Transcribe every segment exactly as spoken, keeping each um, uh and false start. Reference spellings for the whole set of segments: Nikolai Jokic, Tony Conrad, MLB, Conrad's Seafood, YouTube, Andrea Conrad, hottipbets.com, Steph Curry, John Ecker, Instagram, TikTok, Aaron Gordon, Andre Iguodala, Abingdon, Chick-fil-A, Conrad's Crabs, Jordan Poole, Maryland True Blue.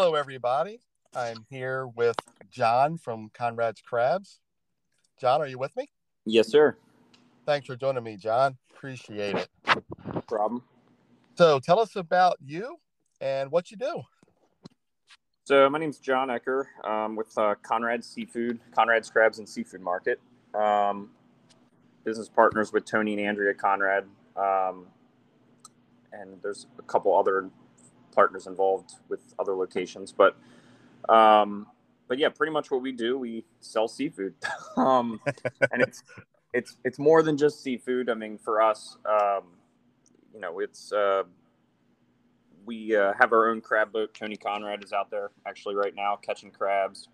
Hello, everybody. I'm here with John from Conrad's Crabs. John, are you with me? Yes, sir. Thanks for joining me, John. Appreciate it. No problem. So tell us about you and what you do. So my name's John Ecker. Um, with uh, Conrad's Seafood, Conrad's Crabs and Seafood Market. Um, business partners with Tony and Andrea Conrad. Um, and there's a couple other partners involved with other locations, but um but yeah, pretty much what we do, we sell seafood. um and it's it's it's more than just seafood. I mean, for us, um you know, it's uh we uh, have our own crab boat. Tony Conrad is out there actually right now catching crabs.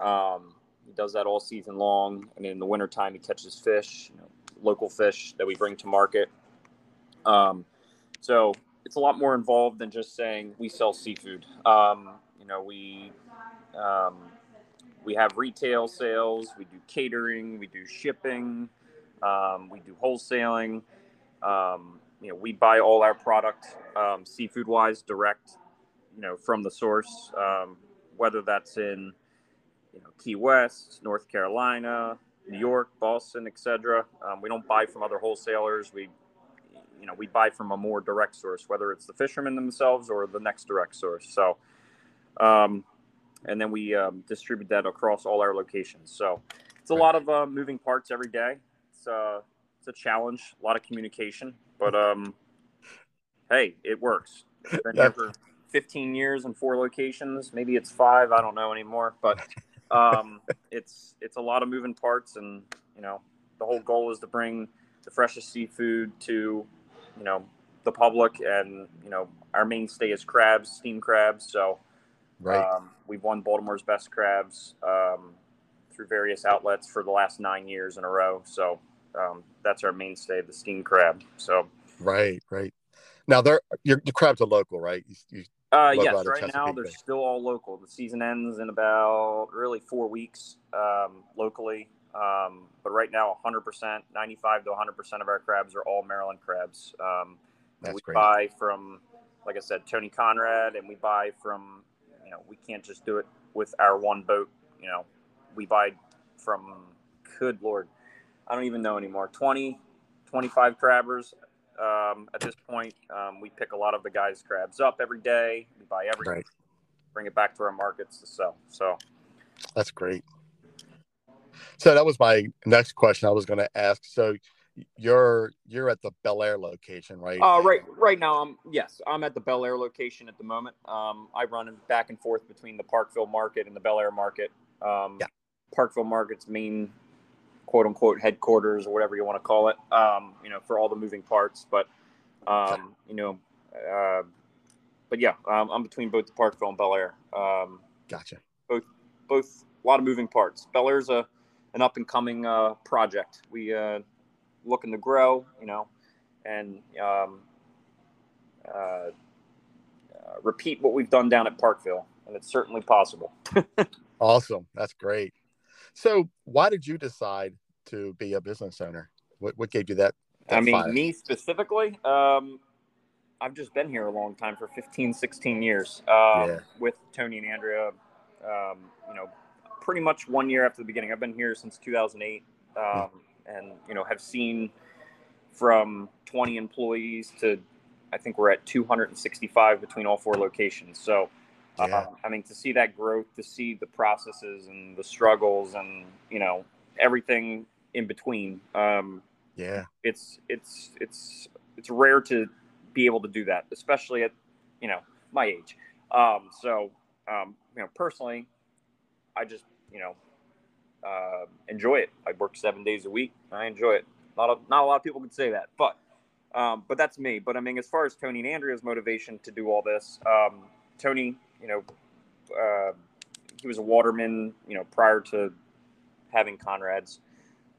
Um he does that all season long, and in the wintertime he catches fish, you know, local fish that we bring to market. Um so it's a lot more involved than just saying we sell seafood. Um, you know, we um, we have retail sales, we do catering, we do shipping, um, we do wholesaling. Um, you know, we buy all our product, um, seafood-wise, direct, you know, from the source, um, whether that's in, you know, Key West, North Carolina, New York, Boston, et cetera. Um, we don't buy from other wholesalers. We You know, we buy from a more direct source, whether it's the fishermen themselves or the next direct source. So, um, and then we um, distribute that across all our locations. So it's a lot of uh, moving parts every day. It's uh, it's a challenge, a lot of communication, but um, hey, it works. I've been here for fifteen years and four locations. Maybe it's five. I don't know anymore. But um, it's it's a lot of moving parts, and you know, the whole goal is to bring the freshest seafood to, you know, the public. And, you know, our mainstay is crabs, steamed crabs. So right. um, we've won Baltimore's Best Crabs um, through various outlets for the last nine years in a row. So um, that's our mainstay, the steamed crab. So right, right. Now, they're, your, your crabs are local, right? You, you uh, yes, right now they're still all local. The season ends in about really four weeks um, locally. Um, but right now, one hundred percent, ninety-five to one hundred percent of our crabs are all Maryland crabs. Um, That's we great. buy from, like I said, Tony Conrad, and we buy from, you know, we can't just do it with our one boat. You know, we buy from, good Lord, I don't even know anymore, twenty, twenty-five crabbers. Um, at this point, um, we pick a lot of the guys' crabs up every day. We buy everything, right. Bring it back to our markets to sell. So that's great. So that was my next question I was going to ask. So you're you're at the Bel Air location, right? Uh, right right now, I'm, yes, I'm at the Bel Air location at the moment. Um, I run back and forth between the Parkville market and the Bel Air market. Um, yeah. Parkville market's main, quote-unquote, headquarters or whatever you want to call it, um, you know, for all the moving parts. But, um, you know, uh, but yeah, um, I'm between both the Parkville and Bel Air. Um, gotcha. Both, both a lot of moving parts. Bel Air's a... an up-and-coming uh, project. We uh, looking to grow, you know, and um, uh, uh, repeat what we've done down at Parkville, and it's certainly possible. Awesome. That's great. So why did you decide to be a business owner? What, what gave you that, that I mean, fire? Me specifically? Um, I've just been here a long time, for fifteen, sixteen years, um, yeah. with Tony and Andrea, um, you know, pretty much one year after the beginning. I've been here since two thousand eight, um, and, you know, have seen from twenty employees to, I think we're at two hundred sixty-five between all four locations. So, uh, yeah. I mean, to see that growth, to see the processes and the struggles and, you know, everything in between. Um, yeah, it's, it's, it's, it's rare to be able to do that, especially at, you know, my age. Um, so, um, you know, personally, I just, you know, uh, enjoy it. I work seven days a week. I enjoy it. Not a, not a lot of people could say that, but um, but that's me. But I mean, as far as Tony and Andrea's motivation to do all this, um, Tony, you know, uh, he was a waterman, you know, prior to having Conrad's,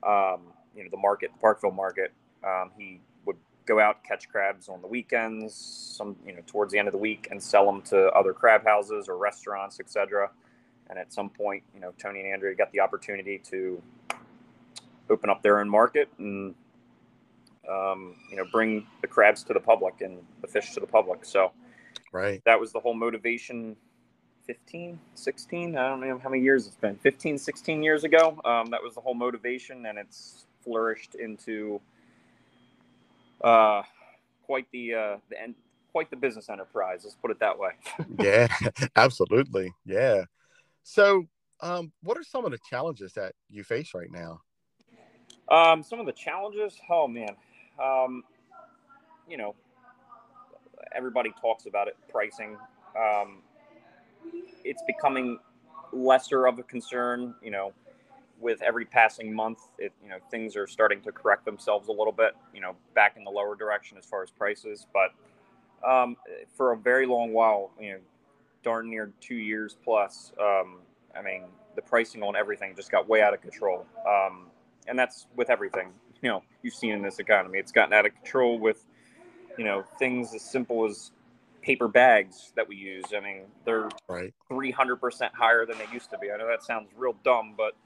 um, you know, the market, the Parkville market. Um, he would go out, catch crabs on the weekends, some, you know, towards the end of the week, and sell them to other crab houses or restaurants, et cetera. And at some point, you know, Tony and Andrea got the opportunity to open up their own market and, um, you know, bring the crabs to the public and the fish to the public. So right. That was the whole motivation fifteen, sixteen, I don't know how many years it's been, fifteen, sixteen years ago. Um, that was the whole motivation, and it's flourished into uh, quite the uh, the end, quite the business enterprise. Let's put it that way. Yeah, absolutely. Yeah. So, um, what are some of the challenges that you face right now? Um, some of the challenges, oh man, um, you know, everybody talks about it, pricing. Um, it's becoming lesser of a concern, you know, with every passing month, it, you know, things are starting to correct themselves a little bit, you know, back in the lower direction as far as prices. But um, for a very long while, you know, darn near two years plus, um, I mean, the pricing on everything just got way out of control. Um, and that's with everything, you know, you've seen in this economy. It's gotten out of control with, you know, things as simple as paper bags that we use. I mean, they're right. three hundred percent higher than they used to be. I know that sounds real dumb, but,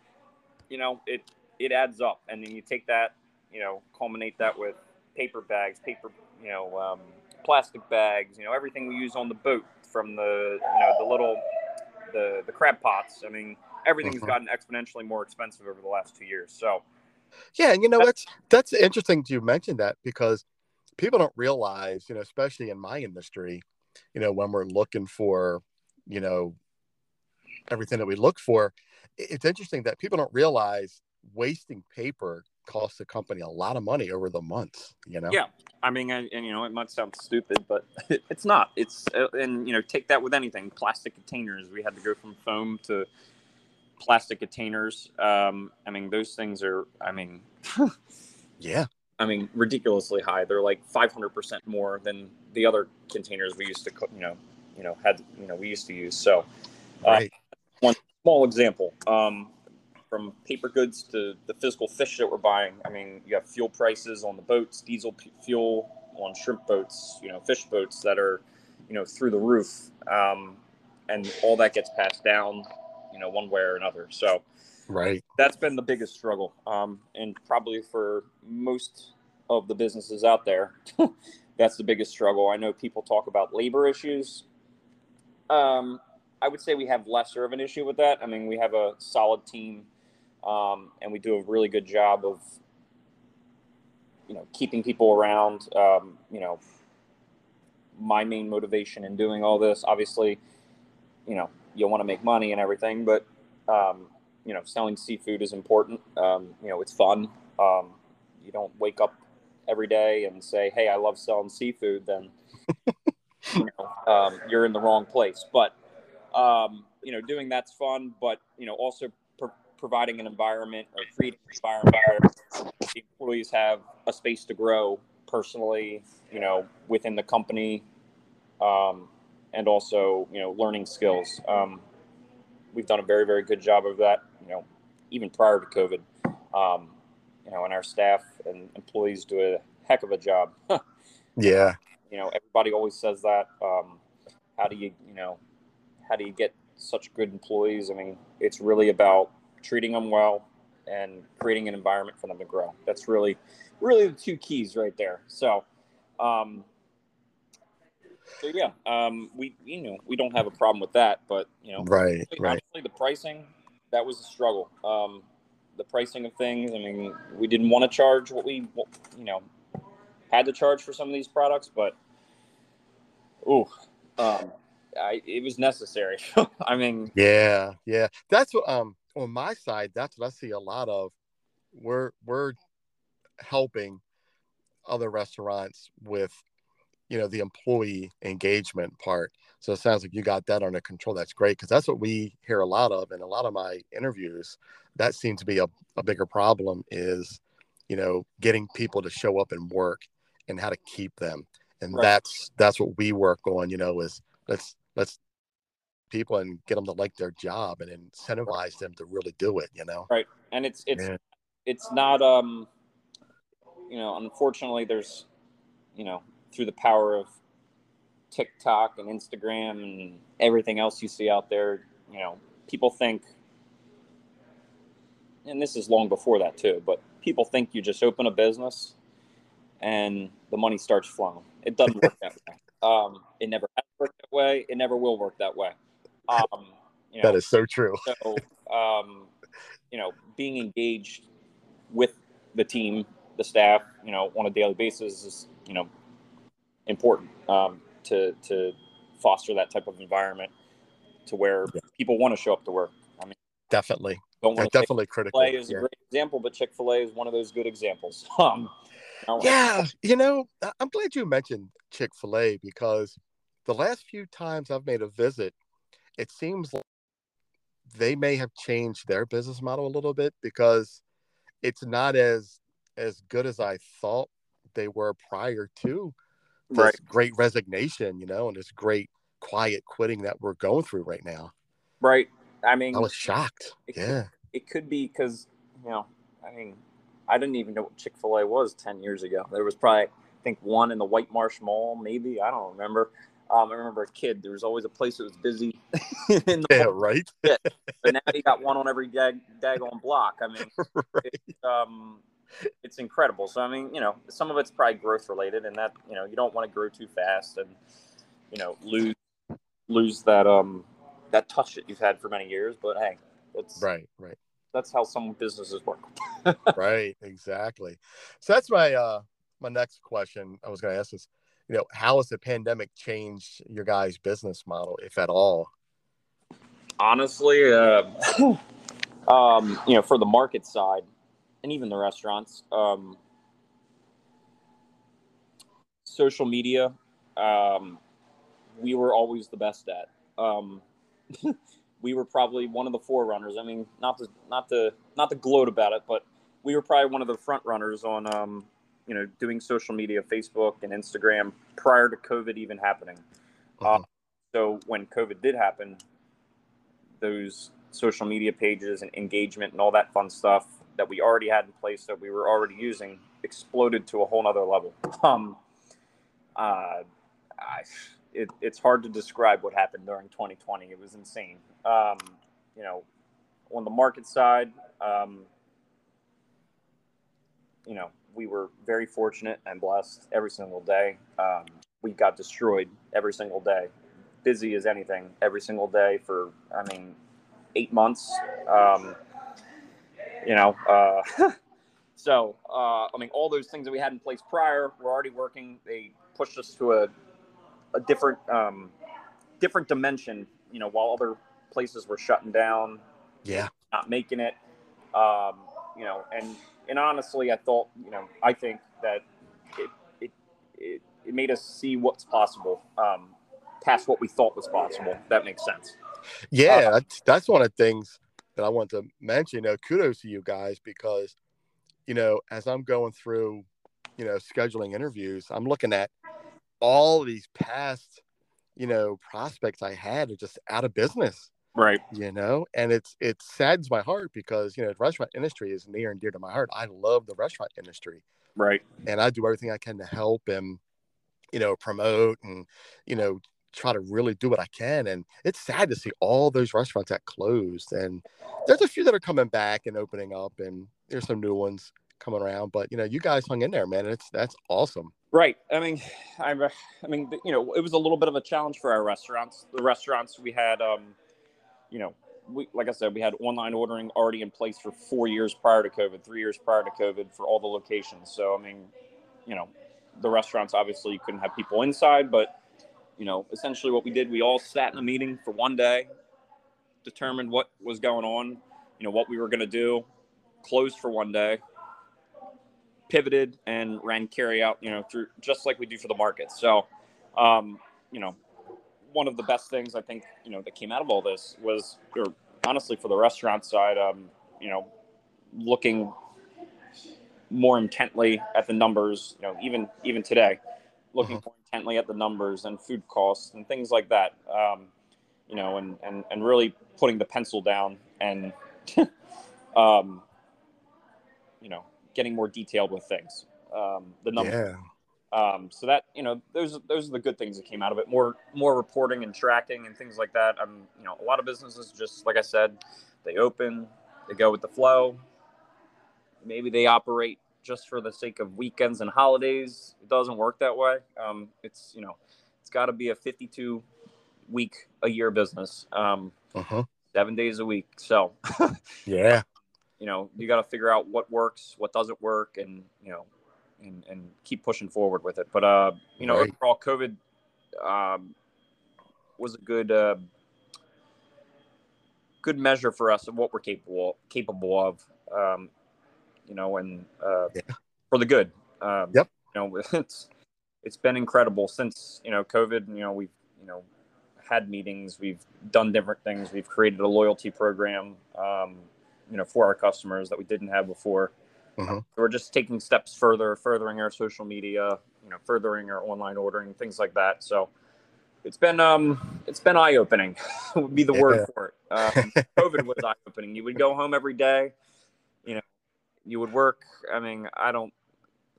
you know, it, it adds up. And then you take that, you know, culminate that with paper bags, paper, you know, um, plastic bags, you know, everything we use on the boat, from the, you know, the little, the, the crab pots. I mean, everything's mm-hmm. gotten exponentially more expensive over the last two years. So, yeah, and you know, that's, that's interesting you mentioned that, because people don't realize, you know, especially in my industry, you know, when we're looking for, you know, everything that we look for, it's interesting that people don't realize wasting paper costs the company a lot of money over the months, you know? Yeah. I mean, and, and you know, it might sound stupid, but it, it's not, it's, and, you know, take that with anything, plastic containers. We had to go from foam to plastic containers. Um, I mean, those things are, I mean, yeah. I mean, ridiculously high. They're like five hundred percent more than the other containers we used to, you know, you know, had, you know, we used to use. So uh, right. One small example, um, from paper goods to the physical fish that we're buying. I mean, you have fuel prices on the boats, diesel p- fuel on shrimp boats, you know, fish boats that are, you know, through the roof. Um, and all that gets passed down, you know, one way or another. So, right. That's been the biggest struggle. Um, and probably for most of the businesses out there, that's the biggest struggle. I know people talk about labor issues. Um, I would say we have lesser of an issue with that. I mean, we have a solid team, um, and we do a really good job of, you know, keeping people around. Um, you know, my main motivation in doing all this, obviously, you know, you'll want to make money and everything, but, um, you know, selling seafood is important. Um, you know, it's fun. Um, you don't wake up every day and say, hey, I love selling seafood. Then you know, um, you're in the wrong place. But, um, you know, doing that's fun. But, you know, also pro- providing an environment or creating an environment where the employees have a space to grow personally, you know, within the company, um, and also, you know, learning skills. Um, we've done a very, very good job of that. You know, even prior to COVID, um, you know, and our staff and employees do a heck of a job. Yeah. You know, everybody always says that. Um, how do you, you know, how do you get such good employees? I mean, it's really about treating them well and creating an environment for them to grow. That's really, really the two keys right there. So, um, so yeah, um, we, you know, we don't have a problem with that, but, you know, right, honestly, right. The pricing, that was a struggle. Um, the pricing of things, I mean, we didn't want to charge what we, you know, had to charge for some of these products, but, ooh, um, I, it was necessary. I mean. Yeah, yeah. That's what, um, on my side, that's what I see a lot of. We're, we're helping other restaurants with, you know, the employee engagement part. So it sounds like you got that under control. That's great, because that's what we hear a lot of in a lot of my interviews. That seems to be a, a bigger problem is, you know, getting people to show up and work and how to keep them. And right. that's that's what we work on, you know, is let's let's people and get them to like their job and incentivize them to really do it, you know. Right. And it's it's yeah. it's not um you know, unfortunately there's you know through the power of TikTok and Instagram and everything else you see out there, you know, people think, and this is long before that too, but people think you just open a business and the money starts flowing. It doesn't work that way. Um, it never has worked that way. It never will work that way. Um, you know, that is so true. So, um, you know, being engaged with the team, the staff, you know, on a daily basis is, you know, important um, to to foster that type of environment to where yeah. people want to show up to work. I mean, definitely. Don't want to definitely critical. Chick-fil-A is yeah. a great example, but Chick-fil-A is one of those good examples. Um, yeah, you know, I'm glad you mentioned Chick-fil-A because the last few times I've made a visit, it seems like they may have changed their business model a little bit because it's not as as good as I thought they were prior to this right. great resignation, you know, and this great quiet quitting that we're going through right now. Right. I mean, I was shocked. It, yeah. It could be because, you know, I mean, I didn't even know what Chick-fil-A was ten years ago. There was probably, I think, one in the White Marsh Mall, maybe. I don't remember. Um, I remember a kid. There was always a place that was busy. in the yeah, mall. Right. Yeah. But now you got one on every dag- daggone block. I mean, right. it, um, it's incredible. So, I mean, you know, some of it's probably growth related and that, you know, you don't want to grow too fast and, you know, lose lose that um that touch that you've had for many years. But, hey, that's right. Right. That's how some businesses work. Right. Exactly. So that's my uh, my next question. I was going to ask this, you know, how has the pandemic changed your guys' business model, if at all? Honestly, uh, um, you know, for the market side and even the restaurants, um, social media, um, we were always the best at. Um, we were probably one of the forerunners. I mean, not to not to not to gloat about it, but we were probably one of the front runners on, um, you know, doing social media, Facebook and Instagram prior to COVID even happening. Mm-hmm. Uh, so when COVID did happen, those social media pages and engagement and all that fun stuff that we already had in place that we were already using exploded to a whole nother level. Um, uh, I, It, it's hard to describe what happened during twenty twenty. It was insane. Um, you know, on the market side, um, you know, we were very fortunate and blessed every single day. Um, we got destroyed every single day, busy as anything, every single day for, I mean, eight months. Um, you know, uh, so, uh, I mean, all those things that we had in place prior were already working. They pushed us to a a different, um, different dimension, you know, while other places were shutting down, yeah, not making it, um, you know, and, and honestly, I thought, you know, I think that it, it, it, it made us see what's possible, um, past what we thought was possible. If that makes sense. Yeah. Uh, that's, that's one of the things that I want to mention. You know, kudos to you guys, because, you know, as I'm going through, you know, scheduling interviews, I'm looking at all these past, you know, prospects I had are just out of business. Right. You know, and it's, it saddens my heart because, you know, the restaurant industry is near and dear to my heart. I love the restaurant industry. Right. And I do everything I can to help and, you know, promote and, you know, try to really do what I can. And it's sad to see all those restaurants that closed, and there's a few that are coming back and opening up, and there's some new ones coming around, but you know, you guys hung in there, man. It's, that's awesome. Right. I mean, I, I mean, you know, it was a little bit of a challenge for our restaurants. The restaurants we had, um, you know, we, like I said, we had online ordering already in place for four years prior to COVID, three years prior to COVID for all the locations. So, I mean, you know, the restaurants, obviously you couldn't have people inside, but you know, essentially what we did, we all sat in a meeting for one day, determined what was going on, you know, what we were going to do, closed for one day, pivoted and ran carry out, you know, through just like we do for the market. So, um, you know, one of the best things I think, you know, that came out of all this was, or honestly for the restaurant side, um, you know, looking more intently at the numbers, you know, even, even today, looking more intently at the numbers and food costs and things like that. Um, you know, and, and, and really putting the pencil down and, um, you know, getting more detailed with things, um, the numbers. Yeah. Um, so that, you know, those, those are the good things that came out of it. More, more reporting and tracking and things like that. Um, you know, a lot of businesses just, like I said, they open, they go with the flow. Maybe they operate just for the sake of weekends and holidays. It doesn't work that way. Um, it's, you know, it's gotta be a fifty-two week a year business, um, uh-huh. seven days a week. So, yeah, you know, you got to figure out what works, what doesn't work, and you know, and, and keep pushing forward with it. But uh, you know, right. overall, COVID um, was a good uh, good measure for us of what we're capable capable of. Um, you know, and uh, yeah. for the good. Um, yep. You know, it's it's been incredible since you know COVID. You know, we've you know had meetings, we've done different things, we've created a loyalty program, um, you know, for our customers that we didn't have before. Uh-huh. We're just taking steps further, furthering our social media, you know, furthering our online ordering, things like that. So it's been um, it's been eye opening would be the yeah. word for it. Um, COVID was eye opening. You would go home every day, you know, you would work. I mean, I don't.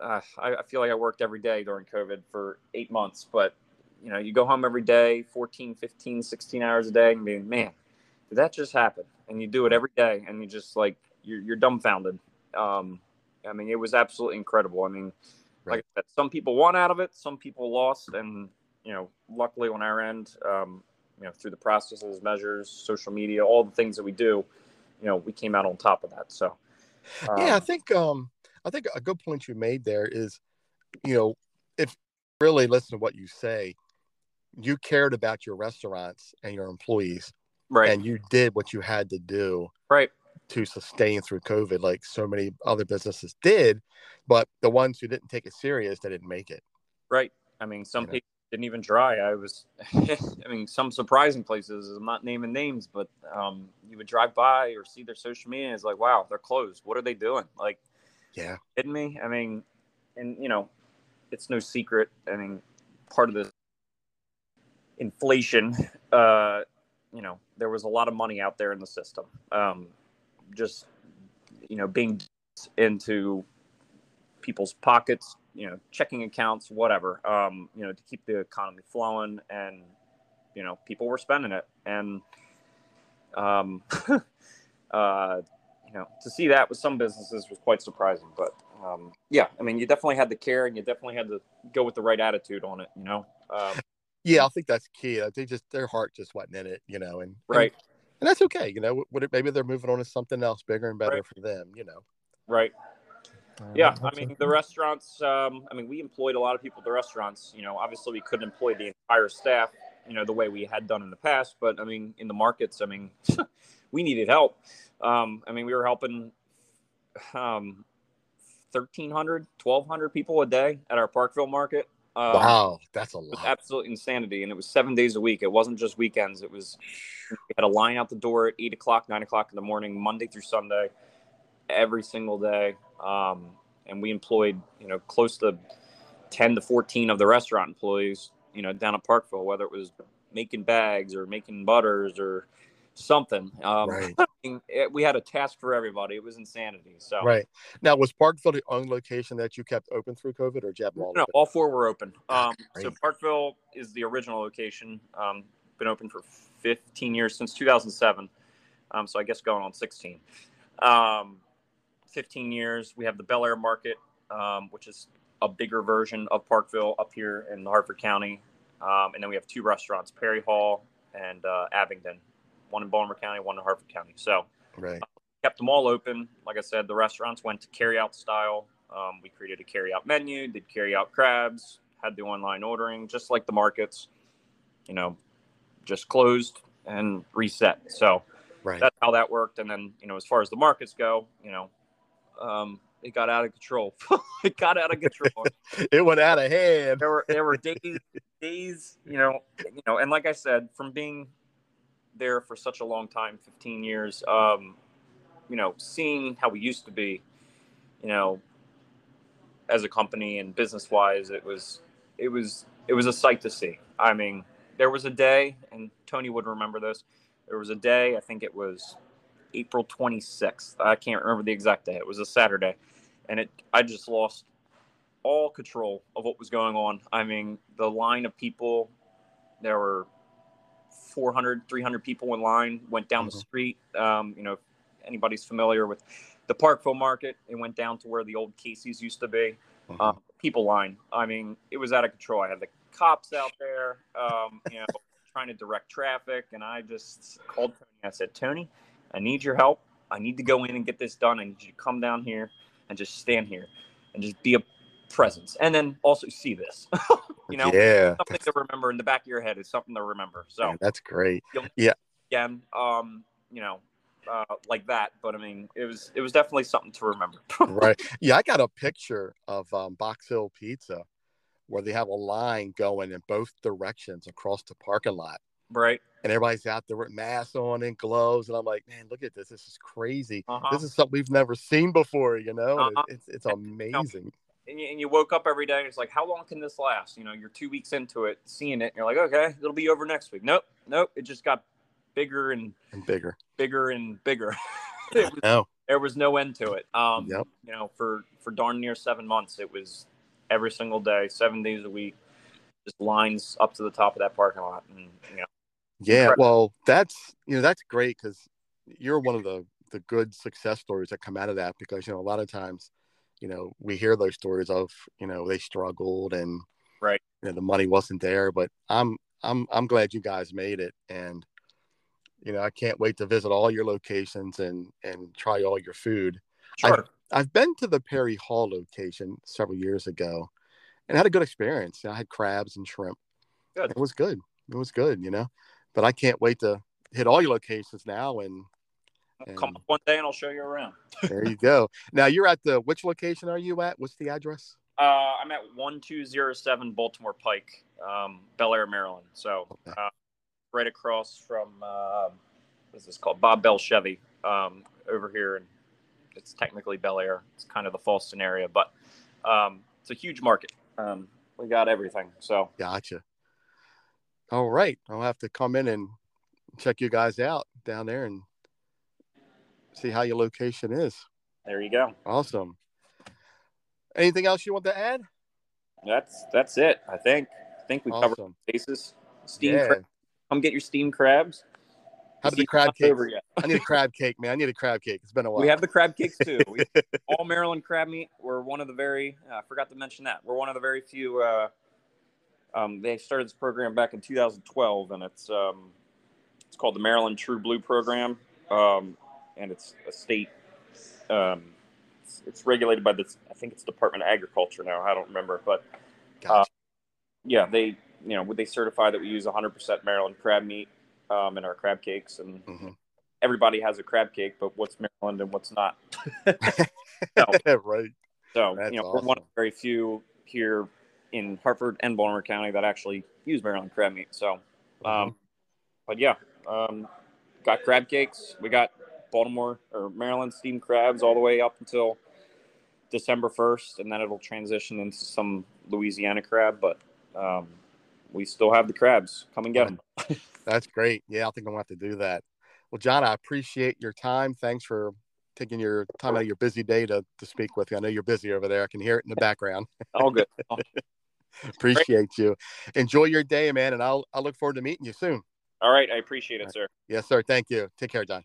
Uh, I, I feel like I worked every day during COVID for eight months, but you know, you go home every day, fourteen, fifteen, sixteen hours a day and be, man, did that just happen? And you do it every day and you just like, you're, you're dumbfounded. Um, I mean, it was absolutely incredible. I mean, right. like I said, some people won out of it, some people lost. And, you know, luckily on our end, um, you know, through the processes, measures, social media, all the things that we do, you know, we came out on top of that. So, um, yeah, I think, um, I think a good point you made there is, you know, if really listen to what you say, you cared about your restaurants and your employees, right? And you did what you had to do, right, to sustain through COVID, like so many other businesses did. But the ones who didn't take it serious, they didn't make it, right? I mean, some you people know? didn't even try. I was, I mean, some surprising places. I'm not naming names, but um, you would drive by or see their social media. And it's like, wow, they're closed. What are they doing? Like. Yeah. Kidding me? I mean, and you know, it's no secret. I mean, part of this inflation, uh, you know, there was a lot of money out there in the system. Um, just, you know, being into people's pockets, you know, checking accounts, whatever, um, you know, to keep the economy flowing and, you know, people were spending it. And, um, uh, you know, to see that with some businesses was quite surprising, but um, yeah, I mean, you definitely had to care and you definitely had to go with the right attitude on it, you know? Um, yeah, I think that's key. I think just their heart just wasn't in it, you know, and right. And, and that's okay. You know, what, maybe they're moving on to something else bigger and better right. for them, you know? Right. Um, yeah. I mean, okay. the restaurants, um, I mean, we employed a lot of people at the restaurants, you know, obviously we couldn't employ the entire staff, you know, the way we had done in the past, but I mean, in the markets, I mean, we needed help. Um, I mean, we were helping um, thirteen hundred, twelve hundred people a day at our Parkville market. Um, wow, that's a lot. It was absolute insanity. And it was seven days a week. It wasn't just weekends. It was, we had a line out the door at eight o'clock, nine o'clock in the morning, Monday through Sunday, every single day. Um, and we employed, you know, close to ten to fourteen of the restaurant employees, you know, down at Parkville, whether it was making bags or making butters or something. Um, right. It, we had a task for everybody. It was insanity. So right now, was Parkville the only location that you kept open through COVID, or did you have all? No, all four were open. Um, right. So Parkville is the original location. Um, been open for fifteen years since two thousand seven. Um, so I guess going on sixteen. Um, fifteen years. We have the Bel Air Market, um, which is a bigger version of Parkville up here in Harford County, um, and then we have two restaurants, Perry Hall and uh, Abingdon. One in Baltimore County, one in Harford County. So right. uh, kept them all open. Like I said, the restaurants went to carry-out style. Um, we created a carry-out menu, did carry-out crabs, had the online ordering, just like the markets, you know, just closed and reset. So right. that's how that worked. And then, you know, as far as the markets go, you know, um, it got out of control. It got out of control. It went out of hand. There were, there were days, days, you know, you know, and like I said, from being there for such a long time, fifteen years, um you know, seeing how we used to be, you know, as a company and business wise, it was it was it was a sight to see. I mean, there was a day, and Tony would remember this, there was a day, I think it was April twenty-sixth, I can't remember the exact day, it was a Saturday, and it I just lost all control of what was going on. I mean, the line of people, there were four hundred, three hundred people in line, went down mm-hmm. the street. Um, you know, if anybody's familiar with the Parkville market, it went down to where the old Casey's used to be. Mm-hmm. Um, people line. I mean, it was out of control. I had the cops out there, um, you know, trying to direct traffic, and I just called Tony. I said, Tony, I need your help. I need to go in and get this done. I need you to come down here and just stand here and just be a presence. And then also see this, you know, yeah, something to remember in the back of your head is something to remember. So man, that's great. Yeah. Again, um, you know, uh, like that. But I mean, it was, it was definitely something to remember. Right. Yeah. I got a picture of um, Box Hill Pizza where they have a line going in both directions across the parking lot. Right. And everybody's out there with masks on and gloves. And I'm like, man, look at this. This is crazy. Uh-huh. This is something we've never seen before, you know? Uh-huh. It's it's amazing. And you, and you woke up every day and it's like, how long can this last? You know, you're two weeks into it, seeing it. And you're like, okay, it'll be over next week. Nope, nope. It just got bigger and, and bigger, bigger and bigger. It was, no. There was no end to it. Um, yep. You know, for, for darn near seven months, it was every single day, seven days a week, just lines up to the top of that parking lot. And, you know, yeah, well, that's, you know, that's great because you're one of the, the good success stories that come out of that because, you know, a lot of times, you know, we hear those stories of, you know, they struggled and, right, you know, the money wasn't there, but I'm, I'm, I'm glad you guys made it. And, you know, I can't wait to visit all your locations and, and try all your food. Sure. I, I've been to the Perry Hall location several years ago and had a good experience. You know, I had crabs and shrimp. Good. It was good. It was good, you know. But I can't wait to hit all your locations now. And, and come up one day and I'll show you around. There you go. Now you're at the, which location are you at? What's the address? Uh, I'm at one two zero seven Baltimore Pike, um, Bel Air, Maryland. So okay. uh, right across from, uh, what's this called? Bob Bell Chevy um, over here. And it's technically Bel Air. It's kind of the Falston area, but um, it's a huge market. Um, we got everything. So gotcha. All right. I'll have to come in and check you guys out down there and see how your location is. There you go. Awesome. Anything else you want to add? That's that's it, I think. I think we awesome. covered the bases. Steam yeah. crab. Come get your steamed crabs. How about the crab cake? I need a crab cake, man. I need a crab cake. It's been a while. We have the crab cakes, too. We, all Maryland crab meat. We're one of the very, uh, I forgot to mention that. We're one of the very few uh Um, they started this program back in two thousand twelve, and it's um, it's called the Maryland True Blue program, um, and it's a state. Um, it's, it's regulated by the, I think it's Department of Agriculture now. I don't remember, but uh, yeah, they you know would they certify that we use one hundred percent Maryland crab meat um, in our crab cakes, and mm-hmm. everybody has a crab cake, but what's Maryland and what's not? So, right. So That's you know awesome. We're one of the very few here in Hartford and Baltimore County that actually use Maryland crab meat. So, um, mm-hmm. but yeah, um, got crab cakes. We got Baltimore or Maryland steamed crabs all the way up until December first. And then it'll transition into some Louisiana crab, but, um, we still have the crabs. Come and get them. That's great. Yeah. I think I'm gonna have to do that. Well, John, I appreciate your time. Thanks for taking your time out of your busy day to, to speak with you. I know you're busy over there. I can hear it in the background. All good. All good. Appreciate Great. you. Enjoy your day, man, and I'll I'll look forward to meeting you soon. All right, I appreciate it, right. sir. Yes, sir. Thank you. Take care, John.